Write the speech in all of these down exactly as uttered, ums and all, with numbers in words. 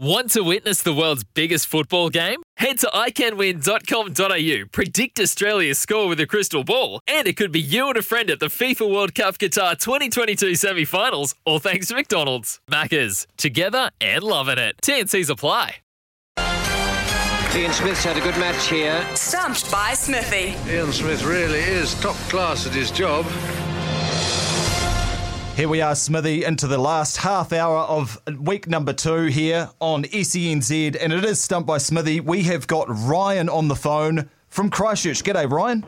Want to witness the world's biggest football game? Head to i can win dot com dot a u, predict Australia's score with a crystal ball, and it could be you and a friend at the FIFA World Cup Qatar twenty twenty-two semi-finals, all thanks to McDonald's. Maccas, together and loving it. T and Cs apply. Ian Smith's had a good match here. Stumped by Smithy. Ian Smith really is top class at his job. Here we are, Smithy, into the last half hour of week number two here on S E N Z, and it is Stumped by Smithy. We have got Ryan on the phone from Christchurch. G'day, Ryan.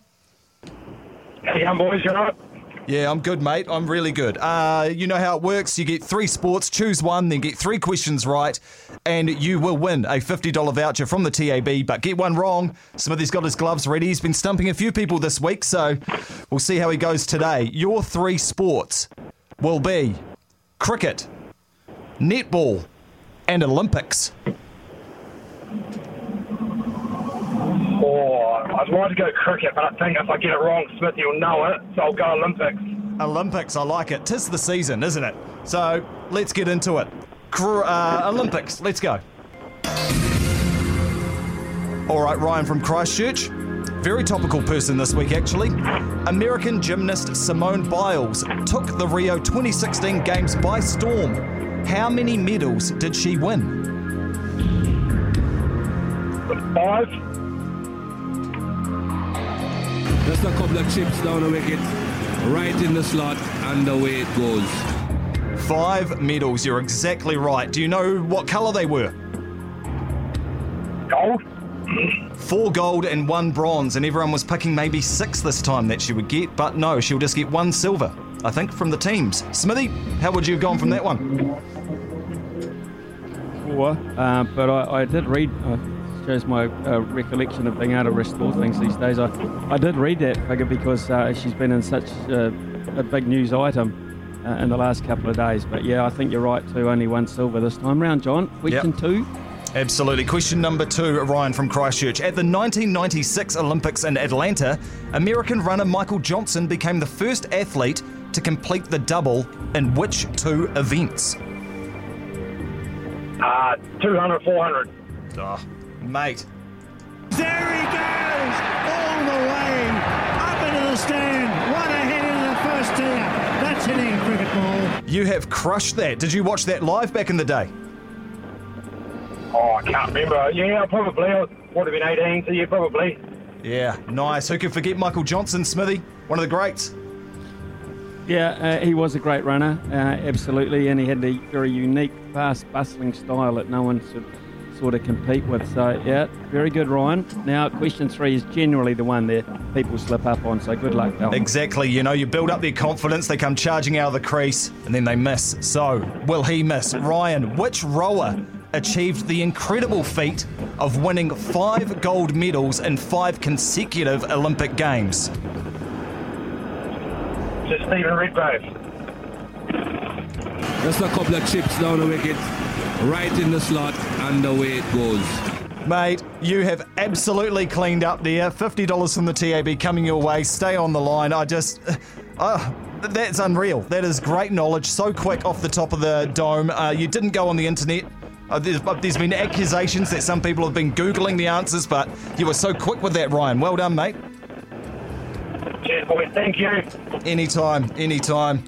Hey, young boys, you all right? Yeah, I'm good, mate. I'm really good. Uh, you know how it works. You get three sports, choose one, then get three questions right, and you will win a fifty dollars voucher from the T A B, but get one wrong. Smithy's got his gloves ready. He's been stumping a few people this week, so we'll see how he goes today. Your three sports will be cricket, netball, and Olympics. Oh, I'd like to go cricket, but I think if I get it wrong, Smithy will know it, so I'll go Olympics. Olympics, I like it. 'Tis the season, isn't it? So let's get into it. Cr- uh, Olympics, let's go. All right, Ryan from Christchurch. Very topical person this week, actually. American gymnast Simone Biles took the Rio twenty sixteen Games by storm. How many medals did she win? Five. Just a couple of chips down the wicket, right in the slot, and away it goes. Five medals, you're exactly right. Do you know what colour they were? Gold. Four gold and one bronze, and everyone was picking maybe six this time that she would get, but no, she'll just get one silver, I think, from the teams. Smithy, how would you have gone from that one? Four, uh, but I, I did read, uh, shows my uh, recollection of being able to restore things these days. I, I did read that figure because uh, she's been in such uh, a big news item uh, in the last couple of days, but yeah, I think you're right too, only one silver this time round, John. Question yep. two. Absolutely. Question number two, Ryan from Christchurch. At the nineteen ninety-six Olympics in Atlanta, American runner Michael Johnson became the first athlete to complete the double in which two events? Uh, two hundred, four hundred. Oh, mate. There he goes! All the way! Up into the stand! One ahead into the first tier! That's hitting a cricket ball. You have crushed that. Did you watch that live back in the day? Oh, I can't remember. Yeah, probably. I would have been eighteen, so yeah, probably. Yeah, nice. Who can forget Michael Johnson, Smithy? One of the greats. Yeah, uh, he was a great runner, uh, absolutely, and he had a very unique, fast, bustling style that no one should sort of compete with. So, yeah, very good, Ryan. Now, question three is generally the one that people slip up on, so good luck, Bill. Exactly. You know, you build up their confidence, they come charging out of the crease, and then they miss. So, will he miss? Ryan, which rower achieved the incredible feat of winning five gold medals in five consecutive Olympic Games? Just Steven Redgrave. Just a couple of chips down the wicket, right in the slot, and away it goes. Mate, you have absolutely cleaned up there. fifty dollars from the T A B coming your way. Stay on the line. I just... Uh, that's unreal. That is great knowledge. So quick off the top of the dome. Uh, you didn't go on the internet. Uh, there's, there's been accusations that some people have been Googling the answers, but you were so quick with that, Ryan. Well done, mate. Cheers, boys. Thank you. Anytime, anytime.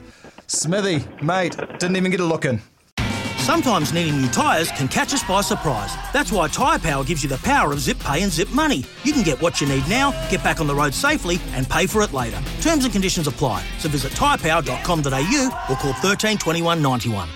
Smithy, mate, didn't even get a look in. Sometimes needing new tyres can catch us by surprise. That's why Tyre Power gives you the power of Zip Pay and Zip Money. You can get what you need now, get back on the road safely and pay for it later. Terms and conditions apply, so visit tyre power dot com dot a u or call one three two one nine one.